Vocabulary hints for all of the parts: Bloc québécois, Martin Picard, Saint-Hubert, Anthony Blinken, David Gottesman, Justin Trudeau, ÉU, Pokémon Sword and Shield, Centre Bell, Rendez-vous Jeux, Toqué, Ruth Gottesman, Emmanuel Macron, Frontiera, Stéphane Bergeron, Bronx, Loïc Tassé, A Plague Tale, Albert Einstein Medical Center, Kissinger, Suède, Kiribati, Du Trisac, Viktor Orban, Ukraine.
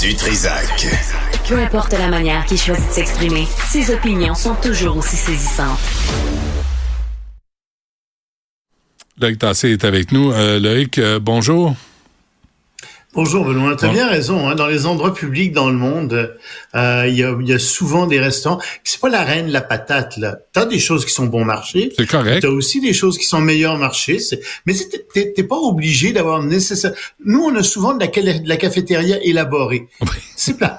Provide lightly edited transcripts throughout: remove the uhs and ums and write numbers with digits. Du Trisac. Peu importe la manière qu'il choisit de s'exprimer, ses opinions sont toujours aussi saisissantes. Loïc Tassé est avec nous. Loïc, bonjour. Bonjour Benoît, tu as bien raison. Hein. Dans les endroits publics dans le monde, il y a souvent des restaurants. C'est pas la reine la patate là. T'as des choses qui sont bon marché. C'est correct. T'as aussi des choses qui sont meilleur marché. Mais t'es pas obligé d'avoir nécessaire. Nous on a souvent de la cafétéria élaborée. C'est plat.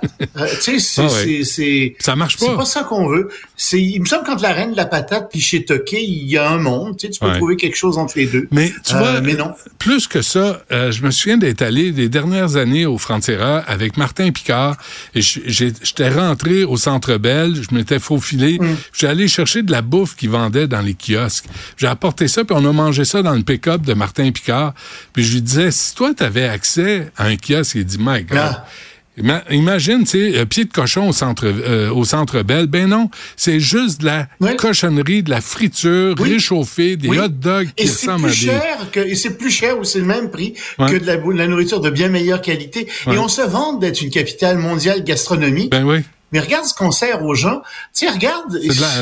Ça marche pas. C'est pas ça qu'on veut. C'est il me semble quand la reine la patate puis chez Toqué il y a un monde. Tu peux trouver quelque chose entre les deux. Mais tu vois, mais non. Plus que ça, je me souviens d'être allé des dernières années au Frontiera avec Martin Picard et j'étais rentré au Centre Bell, je m'étais faufilé, j'étais allé chercher de la bouffe qu'ils vendaient dans les kiosques. J'ai apporté ça puis on a mangé ça dans le pick-up de Martin Picard. Puis je lui disais, si toi t'avais accès à un kiosque, il dit my God. Ah. Imagine, tu sais, pied de cochon au Centre Bell. Ben non, c'est juste de la cochonnerie, de la friture réchauffée, des hot dogs qui ressemblent à des... Et c'est plus cher ou c'est le même prix que de la nourriture de bien meilleure qualité. Ouais. Et on se vante d'être une capitale mondiale gastronomique. Ben oui. Mais regarde ce qu'on sert aux gens. Tu sais, regarde...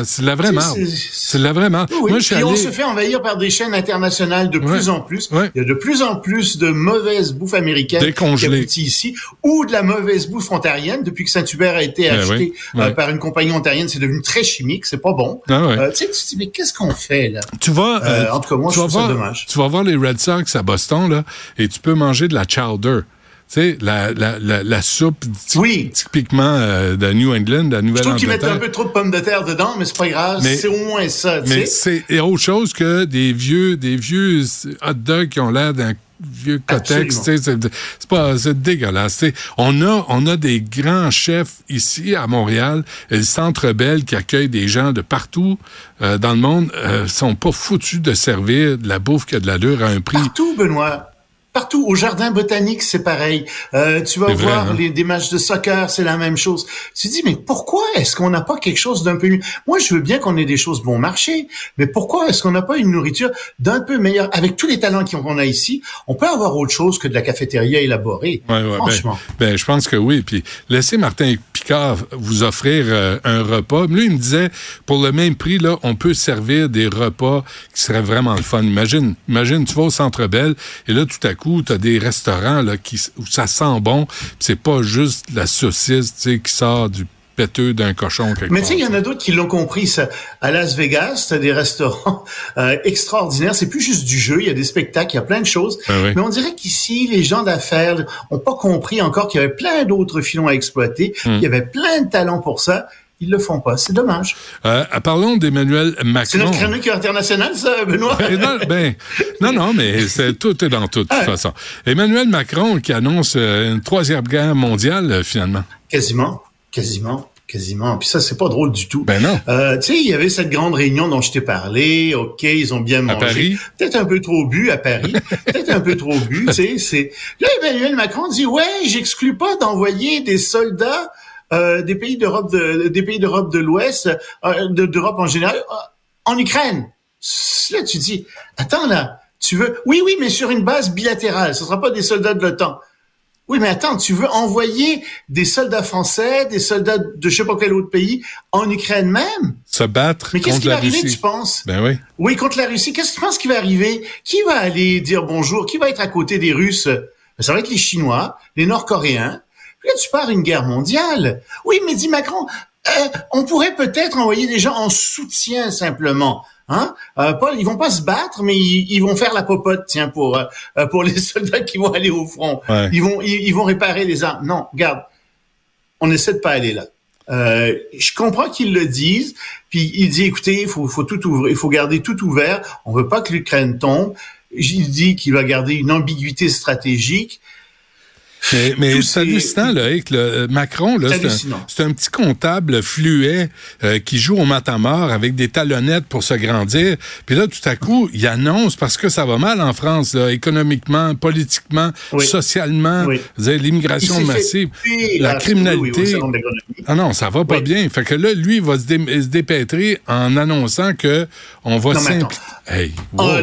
C'est de la vraie marde. C'est de la vraie marde. Oui, et on se fait envahir par des chaînes internationales de plus en plus. Ouais. Il y a de plus en plus de mauvaise bouffe américaine décongelée qui aboutit ici, ou de la mauvaise bouffe ontarienne. Depuis que Saint-Hubert a été acheté par une compagnie ontarienne, c'est devenu très chimique, c'est pas bon. Ah, ouais. Tu sais, tu te dis, mais qu'est-ce qu'on fait, là? Tu vas... en tout cas, moi, je trouve ça dommage. Tu vas voir les Red Sox à Boston, là, et tu peux manger de la chowder. Tu sais, la soupe typiquement de New England, de la Nouvelle-Angleterre. Je trouve qu'ils mettent un peu trop de pommes de terre dedans, mais c'est pas grave, c'est au moins ça. Mais c'est autre chose que des vieux hot dogs qui ont l'air d'un vieux cotex. C'est dégueulasse. T'sais. On a des grands chefs ici à Montréal. Le Centre Bell qui accueille des gens de partout dans le monde sont pas foutus de servir de la bouffe qui a de l'allure à un prix. Partout, Benoît. Partout, au jardin botanique, c'est pareil. Tu vas voir des matchs de soccer, c'est la même chose. Tu te dis, mais pourquoi est-ce qu'on n'a pas quelque chose d'un peu mieux? Moi, je veux bien qu'on ait des choses bon marché, mais pourquoi est-ce qu'on n'a pas une nourriture d'un peu meilleure? Avec tous les talents qu'on a ici, on peut avoir autre chose que de la cafétéria élaborée, franchement. Ben, je pense que oui. Puis laissez Martin Picard vous offrir un repas. Lui, il me disait, pour le même prix, là, on peut servir des repas qui seraient vraiment le fun. Imagine, tu vas au Centre Bell, et là, tout à coup, t'as des restaurants là, où ça sent bon, pis c'est pas juste la saucisse qui sort du péteux d'un cochon quelque part. Mais tu sais, il y en a d'autres qui l'ont compris. Ça. À Las Vegas, t'as des restaurants extraordinaires. C'est plus juste du jeu, il y a des spectacles, il y a plein de choses. Ah oui. Mais on dirait qu'ici, les gens d'affaires n'ont pas compris encore qu'il y avait plein d'autres filons à exploiter, qu'il y avait plein de talents pour ça. Ils le font pas. C'est dommage. Parlons d'Emmanuel Macron. C'est notre chronique internationale, ça, Benoît? Non, mais tout est dans tout, de toute façon. Emmanuel Macron qui annonce une troisième guerre mondiale, finalement. Quasiment. Puis ça, c'est pas drôle du tout. Ben non. Tu sais, il y avait cette grande réunion dont je t'ai parlé. OK, ils ont bien mangé. À Paris. Peut-être un peu trop bu à Paris. Tu sais, là, Emmanuel Macron dit, j'exclus pas d'envoyer des soldats des pays d'Europe de l'Ouest, d'Europe en général, en Ukraine. Là, tu dis, attends là, tu veux... Oui, mais sur une base bilatérale, ce ne sera pas des soldats de l'OTAN. Oui, mais attends, tu veux envoyer des soldats français, des soldats de je sais pas quel autre pays, en Ukraine même? Se battre contre la Russie. Mais qu'est-ce qui va arriver, tu penses? Ben oui. Oui, contre la Russie. Qu'est-ce que tu penses qui va arriver? Qui va aller dire bonjour? Qui va être à côté des Russes? Ben, ça va être les Chinois, les Nord-Coréens. Là, tu pars une guerre mondiale. Oui, mais dit Macron, on pourrait peut-être envoyer des gens en soutien simplement. Hein? Ils vont pas se battre, mais ils vont faire la popote, tiens, pour les soldats qui vont aller au front. Ouais. Ils vont réparer les armes. Non, regarde, on essaie de pas aller là. Je comprends qu'ils le disent. Puis il dit, écoutez, il faut tout ouvrir, il faut garder tout ouvert. On veut pas que l'Ukraine tombe. Il dit qu'il va garder une ambiguïté stratégique. Mais c'est hallucinant, là, avec le Macron, là, c'est un petit comptable fluet qui joue au matamor avec des talonnettes pour se grandir. Puis là, tout à coup, il annonce parce que ça va mal en France, là, économiquement, politiquement, socialement, vous savez, l'immigration massive, la criminalité. Ah non, ça va pas bien. Fait que là, lui, va se dépêtrer en annonçant que on va s'impliquer.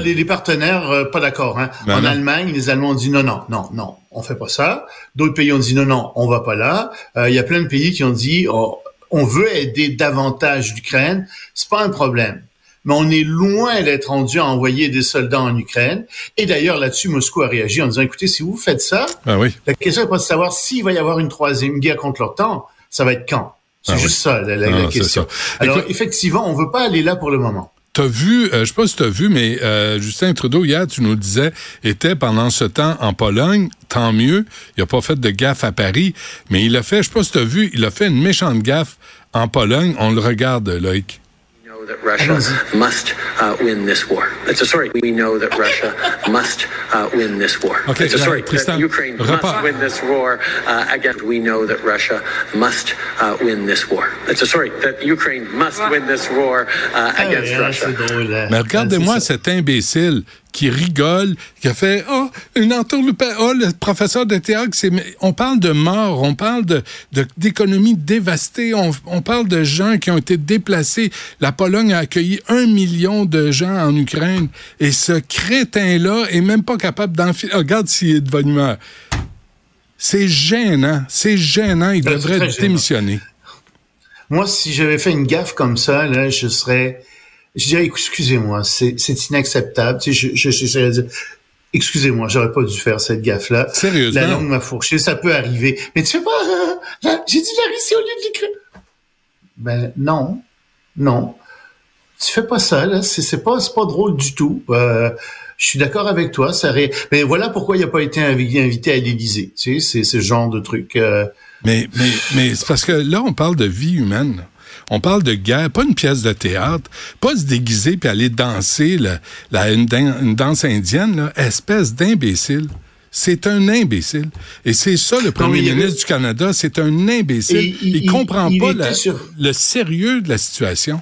Les partenaires, pas d'accord. Hein? En Allemagne, les Allemands ont dit non. on fait pas ça. D'autres pays ont dit non, non, on va pas là. Il y a plein de pays qui ont dit on veut aider davantage l'Ukraine, c'est pas un problème. Mais on est loin d'être rendu à envoyer des soldats en Ukraine. Et d'ailleurs, là-dessus, Moscou a réagi en disant, écoutez, si vous faites ça, la question n'est pas de savoir s'il va y avoir une troisième guerre contre leur temps, ça va être quand. C'est juste ça, la question. Alors, effectivement, on ne veut pas aller là pour le moment. T'as vu, je sais pas si t'as vu, mais Justin Trudeau, hier, tu nous le disais, était pendant ce temps en Pologne, tant mieux, il a pas fait de gaffe à Paris, mais il a fait, je sais pas si t'as vu, il a fait une méchante gaffe en Pologne, on le regarde, Loïc. That Russia must win this war. It's a story. We know that Russia must win this war. Okay, it's a story. That Ukraine must win this war. Again, we know that Russia must win this war. It's a story. That Ukraine must win this war against Russia. Mais regardez-moi cet imbécile qui rigole, qui a fait une entourloupe. Oh, le professeur de théâtre, on parle de mort, on parle d'économie dévastée, on parle de gens qui ont été déplacés. La Pologne a accueilli 1 million de gens en Ukraine et ce crétin-là est même pas capable d'enfiler. Oh, regarde s'il est de bonne humeur. C'est gênant, il devrait démissionner. Moi, si j'avais fait une gaffe comme ça, là, je dirais, excusez-moi, c'est inacceptable. Tu sais, j'essaierais de dire, excusez-moi, j'aurais pas dû faire cette gaffe-là. Sérieusement? La langue m'a fourché, ça peut arriver. Mais tu fais pas, j'ai dit la Russie au lieu de l'Ukraine. Ben, non. Tu fais pas ça, là. C'est pas drôle du tout. Je suis d'accord avec toi, mais voilà pourquoi il n'a pas été invité à l'Élysée. Tu sais, c'est ce genre de truc. Mais c'est parce que là, on parle de vie humaine. On parle de guerre, pas une pièce de théâtre, pas se déguiser puis aller danser une danse indienne, là, espèce d'imbécile. C'est un imbécile. Et c'est ça le premier ministre du Canada, c'est un imbécile. Et il comprend pas le sérieux de la situation.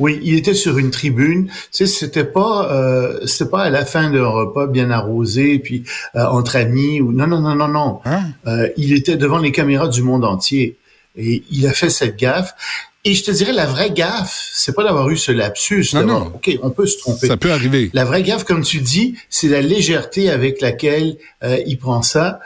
Oui, il était sur une tribune. Tu sais, c'était pas à la fin d'un repas bien arrosé, puis entre amis ou non. Hein? Il était devant les caméras du monde entier. Et il a fait cette gaffe. Et je te dirais, la vraie gaffe, c'est pas d'avoir eu ce lapsus. Non. OK, on peut se tromper. Ça peut arriver. La vraie gaffe, comme tu dis, c'est la légèreté avec laquelle il prend ça.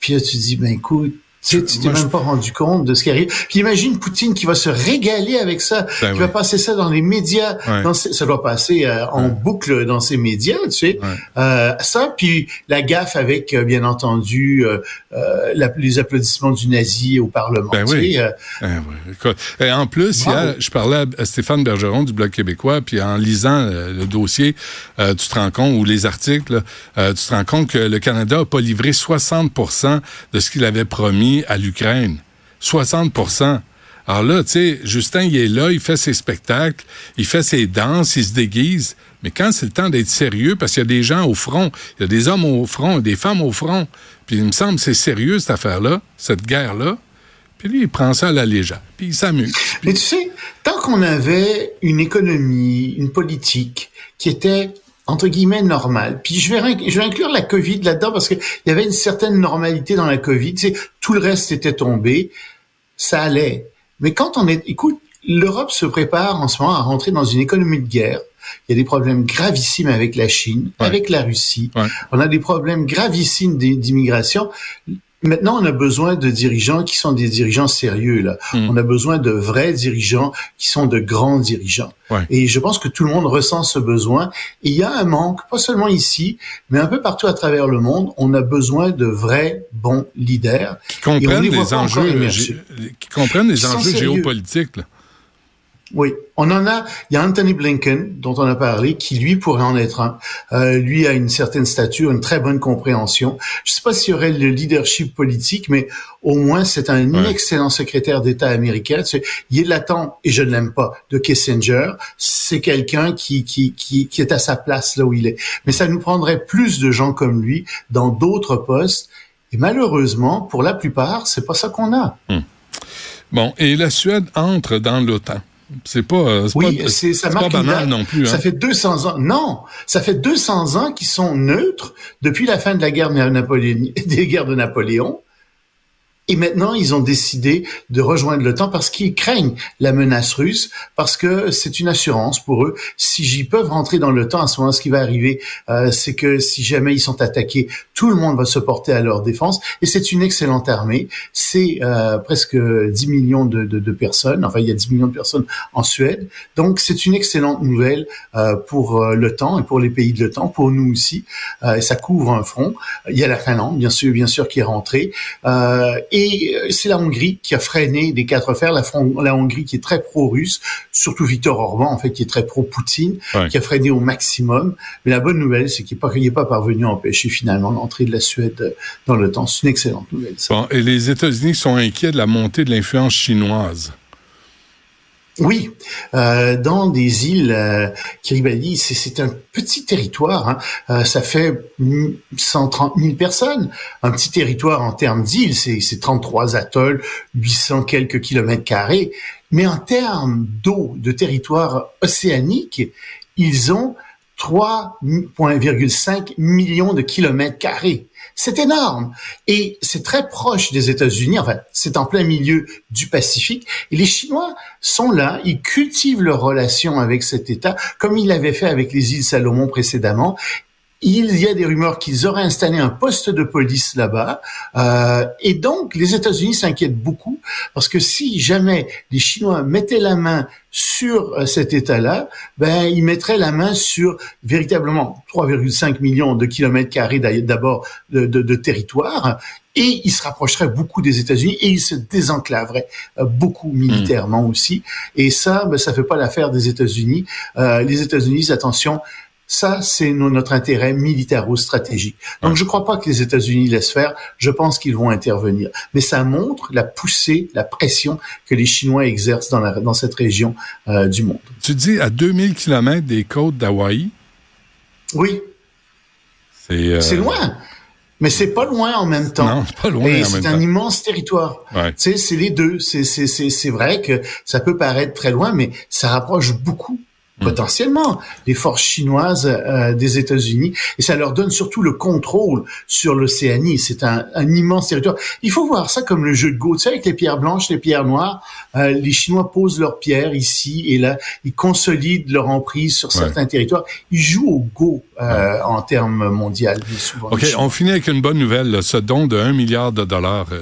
Puis là, tu dis, ben écoute, tu t'es même pas rendu compte de ce qui arrive. Puis imagine Poutine qui va se régaler avec ça, qui va passer ça dans les médias. Ouais. Ça doit passer en boucle dans ses médias, tu sais. Ouais. Ça, puis la gaffe avec, bien entendu, les applaudissements du nazi au Parlement. Et en plus, hier, je parlais à Stéphane Bergeron du Bloc québécois, puis en lisant le dossier, tu te rends compte, ou les articles, tu te rends compte que le Canada n'a pas livré 60% de ce qu'il avait promis à l'Ukraine. 60%. Alors là, tu sais, Justin, il est là, il fait ses spectacles, il fait ses danses, il se déguise. Mais quand c'est le temps d'être sérieux, parce qu'il y a des gens au front, il y a des hommes au front, des femmes au front, puis il me semble que c'est sérieux, cette affaire-là, cette guerre-là, puis lui, il prend ça à la légère, puis il s'amuse. Puis... Mais tu sais, tant qu'on avait une économie, une politique qui était... entre guillemets, normal. Puis je vais inclure la COVID là-dedans parce qu'il y avait une certaine normalité dans la COVID. Tu sais, tout le reste était tombé. Ça allait. Mais quand écoute, l'Europe se prépare en ce moment à rentrer dans une économie de guerre. Il y a des problèmes gravissimes avec la Chine, avec la Russie. Ouais. On a des problèmes gravissimes d'immigration. Maintenant, on a besoin de dirigeants qui sont des dirigeants sérieux, là. On a besoin de vrais dirigeants qui sont de grands dirigeants. Ouais. Et je pense que tout le monde ressent ce besoin. Et il y a un manque, pas seulement ici, mais un peu partout à travers le monde. On a besoin de vrais bons leaders. Qui comprennent les enjeux géopolitiques, là. Oui, il y a Anthony Blinken, dont on a parlé, qui lui pourrait en être un. Lui a une certaine stature, une très bonne compréhension. Je sais pas s'il y aurait le leadership politique, mais au moins c'est un excellent secrétaire d'État américain. Tu sais, il est latent, et je ne l'aime pas, de Kissinger. C'est quelqu'un qui est à sa place là où il est. Mais ça nous prendrait plus de gens comme lui dans d'autres postes. Et malheureusement, pour la plupart, c'est pas ça qu'on a. Bon, et la Suède entre dans l'OTAN. C'est pas banal non plus. Hein. Ça fait 200 ans. Non, ça fait 200 ans qu'ils sont neutres depuis la fin de la guerre de Napoléon. Et maintenant, ils ont décidé de rejoindre l'OTAN parce qu'ils craignent la menace russe, parce que c'est une assurance pour eux. Si j'y peuvent rentrer dans l'OTAN, à ce moment, ce qui va arriver, c'est que si jamais ils sont attaqués, tout le monde va se porter à leur défense. Et c'est une excellente armée. C'est presque 10 millions de personnes. Enfin, il y a 10 millions de personnes en Suède. Donc, c'est une excellente nouvelle pour l'OTAN et pour les pays de l'OTAN, pour nous aussi. Ça couvre un front. Il y a la Finlande, bien sûr, qui est rentrée. Et c'est la Hongrie qui a freiné des quatre fers, la Hongrie qui est très pro-russe, surtout Viktor Orban, en fait, qui est très pro-Poutine, ouais, qui a freiné au maximum. Mais la bonne nouvelle, c'est qu'il n'est pas parvenu à empêcher finalement l'entrée de la Suède dans l'OTAN. C'est une excellente nouvelle, ça. Bon, et les États-Unis sont inquiets de la montée de l'influence chinoise. Oui, dans des îles Kiribati, c'est un petit territoire, hein, ça fait 130 000 personnes, un petit territoire en termes d'îles, c'est 33 atolls, 800 quelques kilomètres carrés, mais en termes d'eau, de territoire océanique, ils ont 3,5 millions de kilomètres carrés. C'est énorme et c'est très proche des États-Unis. Enfin, c'est en plein milieu du Pacifique. Et les Chinois sont là, ils cultivent leur relation avec cet État, comme ils l'avaient fait avec les îles Salomon précédemment. Il y a des rumeurs qu'ils auraient installé un poste de police là-bas. Et donc, les États-Unis s'inquiètent beaucoup parce que si jamais les Chinois mettaient la main sur cet État-là, ben ils mettraient la main sur véritablement 3,5 millions de kilomètres carrés d'abord de territoire, et ils se rapprocheraient beaucoup des États-Unis et ils se désenclaveraient beaucoup militairement aussi. Et ça, ben, ça fait pas l'affaire des États-Unis. Les États-Unis, attention, ça, c'est notre intérêt militaro-stratégique. Donc, je ne crois pas que les États-Unis laissent faire. Je pense qu'ils vont intervenir. Mais ça montre la poussée, la pression que les Chinois exercent dans cette région du monde. Tu dis à 2000 kilomètres des côtes d'Hawaï? Oui. C'est loin. Mais c'est pas loin en même temps. Non, c'est pas loin. Et c'est un immense territoire. Ouais. Tu sais, c'est les deux. C'est vrai que ça peut paraître très loin, mais ça rapproche beaucoup, potentiellement, les forces chinoises des États-Unis, et ça leur donne surtout le contrôle sur l'Océanie. C'est un immense territoire. Il faut voir ça comme le jeu de Go, tu sais, avec les pierres blanches, les pierres noires. Les Chinois posent leurs pierres ici et là, ils consolident leur emprise sur certains territoires. Ils jouent au Go en termes mondiaux, souvent. OK, on finit avec une bonne nouvelle, là, ce don de $1 milliard,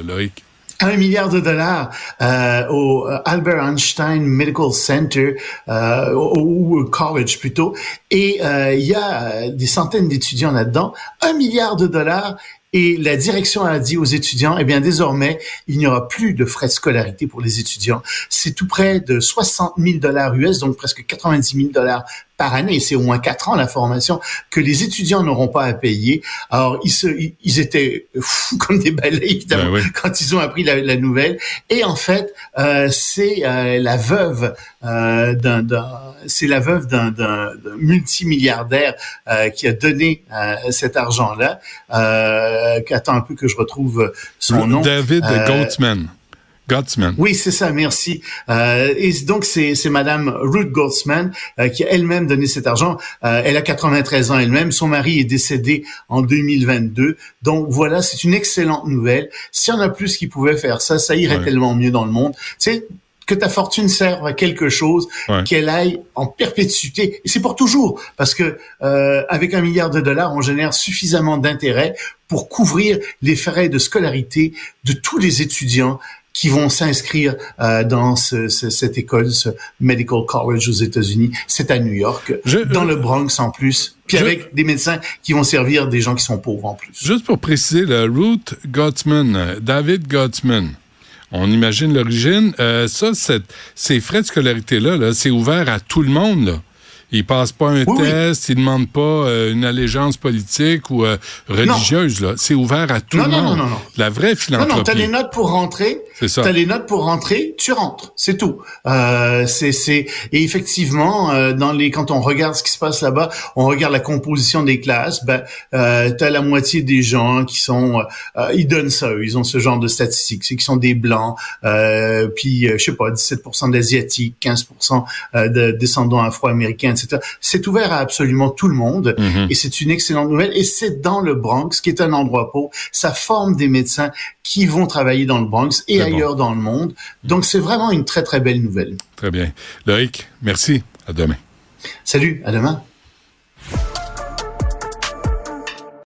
Loïc. $1 milliard au Albert Einstein Medical Center, ou college plutôt, et il y a des centaines d'étudiants là-dedans. $1 milliard, et la direction a dit aux étudiants, eh bien désormais, il n'y aura plus de frais de scolarité pour les étudiants. C'est tout près de $60,000 US, donc presque $90,000 par année, c'est au moins 4 ans la formation que les étudiants n'auront pas à payer. Alors, ils étaient fous comme des balais, évidemment, quand ils ont appris la nouvelle. Et en fait, c'est la veuve d'un multimilliardaire qui a donné cet argent-là. Attends un peu que je retrouve son nom. David Gottesman. Gottesman. Oui, c'est ça, merci. Et donc, c'est Madame Ruth Gottesman qui a elle-même donné cet argent. Elle a 93 ans elle-même. Son mari est décédé en 2022. Donc, voilà, c'est une excellente nouvelle. S'il y en a plus qui pouvaient faire ça, ça irait tellement mieux dans le monde. Tu sais, que ta fortune serve à quelque chose, qu'elle aille en perpétuité. Et c'est pour toujours, parce que avec $1 milliard, on génère suffisamment d'intérêt pour couvrir les frais de scolarité de tous les étudiants qui vont s'inscrire dans cette école, ce Medical College aux États-Unis. C'est à New York, dans le Bronx en plus, puis avec des médecins qui vont servir des gens qui sont pauvres en plus. Juste pour préciser, Ruth Gottesman, David Gottesman, on imagine l'origine. Ces frais de scolarité-là, là, c'est ouvert à tout le monde, là. Ils passent pas un test, ils demandent pas une allégeance politique ou religieuse, là. C'est ouvert à tout le monde. Non. La vraie philanthropie. Non, t'as les notes pour rentrer. C'est ça. T'as les notes pour rentrer, tu rentres, c'est tout. Et effectivement, quand on regarde ce qui se passe là-bas, on regarde la composition des classes. T'as la moitié des gens qui sont, ils donnent ça, ils ont ce genre de statistiques, c'est qu'ils sont des blancs, puis je sais pas, 17% d'asiatiques, 15% de descendants afro-américains, etc. C'est ouvert à absolument tout le monde, et c'est une excellente nouvelle. Et c'est dans le Bronx, qui est un endroit pauvre, ça forme des médecins qui vont travailler dans le Bronx et ailleurs dans le monde. Donc, c'est vraiment une très, très belle nouvelle. Très bien. Loïc, merci. À demain. Salut, à demain.